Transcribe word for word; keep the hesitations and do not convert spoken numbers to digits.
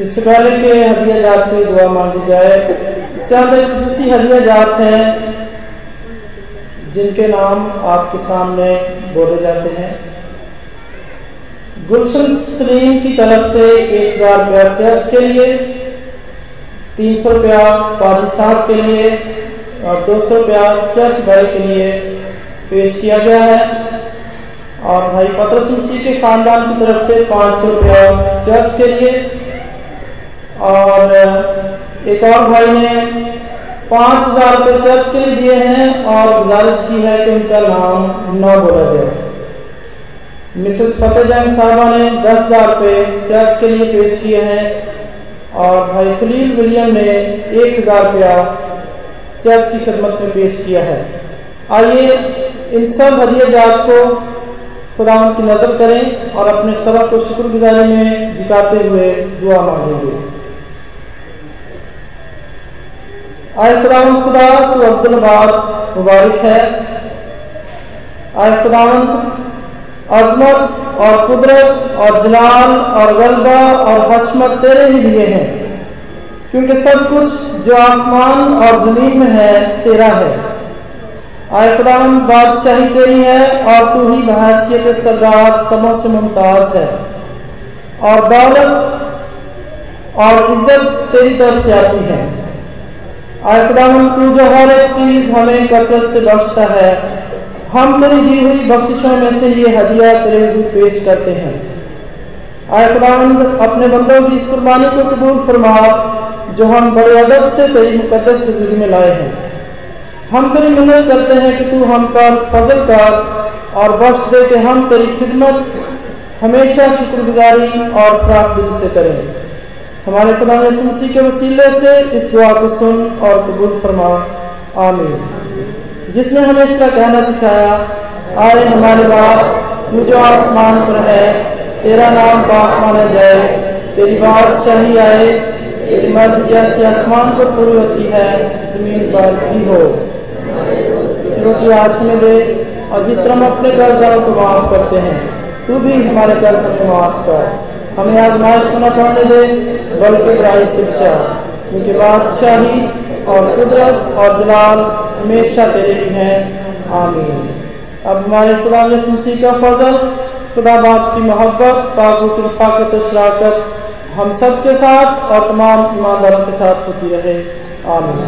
इससे पहले के हदिया जात की दुआ मांगी जाए, चंद एक ऐसी हदिया जात हैं जिनके नाम आपके सामने बोले जाते हैं। गुलशन सिंह की तरफ से एक हजार रुपया चर्च के लिए, तीन सौ रुपया पादी साहब के लिए और दो सौ रुपया चर्च भाई के लिए पेश किया गया है। और भाई पत्र सिंह जी के खानदान की तरफ से पाँच सौ रुपया चर्च के लिए और एक और भाई ने पाँच हजार रुपये चर्च के लिए दिए हैं और गुजारिश की है कि उनका नाम न बोला जाए। मिसेस फतेहजैन साहबा ने दस हजार रुपये चर्च के लिए पेश किए हैं और भाई खलील विलियम ने एक हजार रुपया चर्च की खिदमत में पेश किया है। आइए इन सब हदिया जात को खुदा की नजर करें और अपने सबक को शुक्रगुजारी में जिकाते हुए दुआ मांगेंगे। आए खुदावंद खुदा तू अब्दुल बात मुबारक है। आए खुदावंद अजमत और कुदरत और जलाल और गलबा और हशमत तेरे ही लिए हैं, क्योंकि सब कुछ जो आसमान और जमीन में है तेरा है। आए खुदावंद बादशाही तेरी है और तू ही बहैसियत सरदार सबों से मुमताज है और दौलत और इज्जत तेरी तरफ से आती है। आए खुदावंद तू जो हर एक चीज हमें कसरत से बख्शता है, हम तेरी दी हुई बख्शिशों में से ये हदिया तेरे हुजूर पेश करते हैं। आए खुदावंद अपने बंदों की इस कुर्बानी को कबूल फरमा जो हम बड़े अदब से तेरी मुकद्दस हुजूरी में लाए हैं। हम तेरी मिन्नत करते हैं कि तू हम पर फजल कर और बख्श दे कि हम तेरी खिदमत हमेशा शुक्रगुजारी और फराखदिली से करें। हमारे खुदा यीशु मसीह के वसीले से इस दुआ को सुन और कबूल फरमा, आमीन। जिसने हमें इस तरह कहना सिखाया, आए हमारे बाप तू जो आसमान पर है, तेरा नाम पाक माना जाए, तेरी बादशाही आए, तेरी मर्जी जैसी आसमान पर पूरी होती है जमीन पर भी हो। रोटी आज हमें दे और जिस तरह हम अपने कर्जदारों को माफ करते हैं, तू भी हमारे कर्ज को माफ कर। हमें आजमाइश को न पड़ने दे बल्कि बुराई से बचा, क्योंकि बादशाही और कुदरत और जलाल हमेशा तेरे ही हैं, आमीन। अब हमारे खुदा यीशु मसीह का फजल, खुदा बाप की मोहब्बत, पाक की रफाकत और शराकत हम सब के साथ और तमाम ईमानदारों के साथ होती रहे, आमीन।